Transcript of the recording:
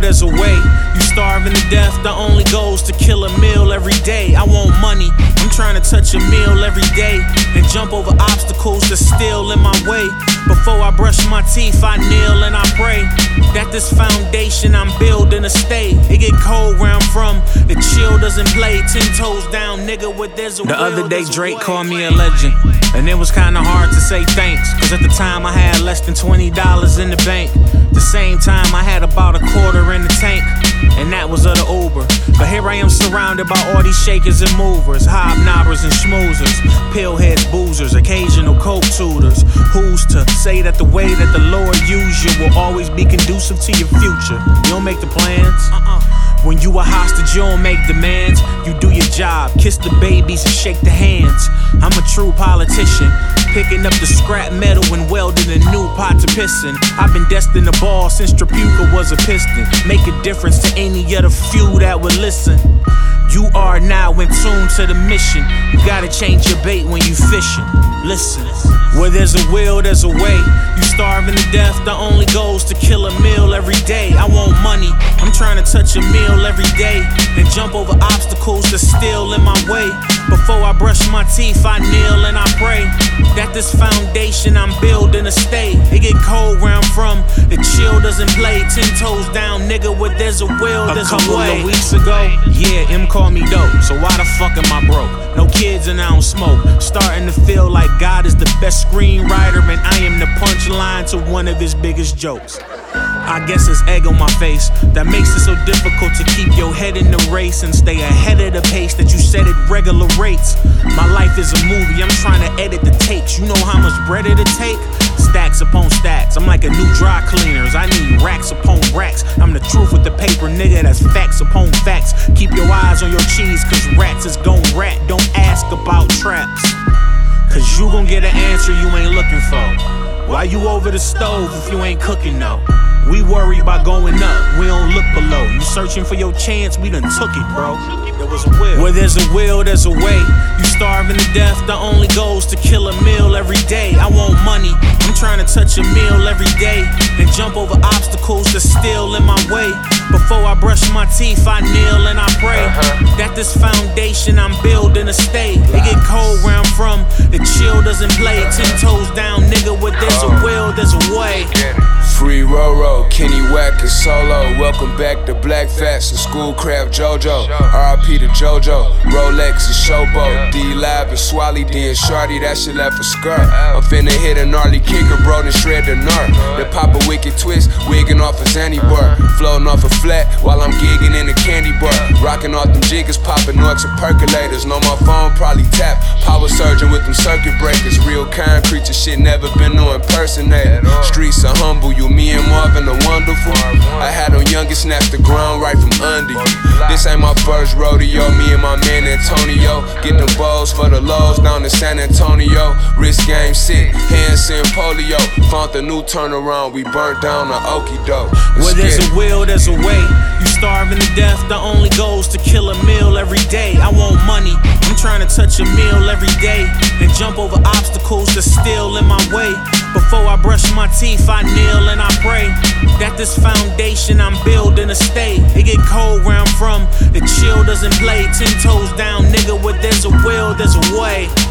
there's a way. You starving to death, the only goal's to kill a meal every day. I want money, I'm trying to touch a meal every day and jump over obstacles that's still in my way. Before I brush my teeth, I kneel and I pray that this foundation I'm building to stay. It get cold where I'm from, the chill doesn't play. 10 toes down, nigga, where there's a will. The other day Drake called me a legend, and it was kinda hard to say thanks, cause at the time I had less than $20 in the bank. The same time I had about a quarter in the tank, and that was of the Uber. But here I am surrounded by all these shakers and movers, hobnobbers and schmoozers, pillheads, boozers, occasional coke tutors. Who's to say that the way that the Lord use you will always be conducive to your future? You don't make the plans. When you a hostage, you don't make demands. You do your job, kiss the babies and shake the hands. I'm a true politician, picking up the scrap metal and welding a new pot to pissin'. I've been destined to ball since Trapuka was a piston. Make a difference to any of the few that would listen. You are now in tune to the mission. You gotta change your bait when you fishing. Listen, where there's a will, there's a way. You starving to death, the only goal's to kill a meal every day. I want money, I'm trying to touch a meal every day and jump over obstacles that's still in my way. Before I brush my teeth, I kneel and I pray that this foundation I'm building to stay. It get cold where I'm from, the chill doesn't play. 10 toes down, nigga, where there's a will, there's a way. A couple of weeks ago, yeah, M called me dope, so why the fuck am I broke? No kids and I don't smoke. Starting to feel like God is the best screenwriter and I am the punchline to one of his biggest jokes. I guess it's egg on my face that makes it so difficult to keep your head in the race and stay ahead of the pace that you set at regular rates. My life is a movie, I'm trying to edit the takes. You know how much bread it'll take? Stacks upon stacks, I'm like a new dry cleaners. I need racks upon racks. I'm the truth with the paper, nigga, that's facts upon facts. Keep your eyes on your cheese, cause rats is gon' rat. Don't ask about traps, cause you gon' get an answer you ain't looking for. Why you over the stove if you ain't cooking though? We worried about going up, we don't look below. You searching for your chance, we done took it, bro. There was a will. Where there's a will, there's a way. You starving to death, the only goal's to kill a meal every day. I want money, I'm trying to touch a meal every day and jump over obstacles that's still in my way. Before I brush my teeth, I kneel and I pray that this foundation I'm building to stay. It get cold where I'm from, the chill doesn't play. 10 toes down, nigga, where there's a will, there's a way. Free Roro, Kenny Wack and Solo. Welcome back to Black Facts and Schoolcraft JoJo. R.I.P. to JoJo, Rolex and Showboat, D-Live and Swally D and Shardy, that shit left a skirt. I'm finna hit a gnarly kicker, bro, then shred the nerve. Then pop a wicked twist, wiggin' off a zanny bar. Floating off a flat while I'm gigging in a candy bar. Rockin' off them jiggers, poppin' orcs and percolators. Know my phone probably tapped, power surging with them circuit breakers. Real kind creature, shit never been no impersonator. Streets are humble, you me and Marvin are wonderful. I had on youngest snap the ground right from under you. This ain't my first rodeo, me and my man Antonio. Get them balls for the lows down in San Antonio. Wrist game sick, hands in polio. Found the new turnaround, we burnt down the okie doke. Where there's a will, there's a way. You starving to death, the only goal's to kill a meal every day. I want money, I'm trying to touch a meal every day and jump over obstacles that's still in my way. Before I brush my teeth, I kneel and I pray that this foundation I'm building to stay. It get cold where I'm from, the chill doesn't play. 10 toes down, nigga, where there's a will, there's a way.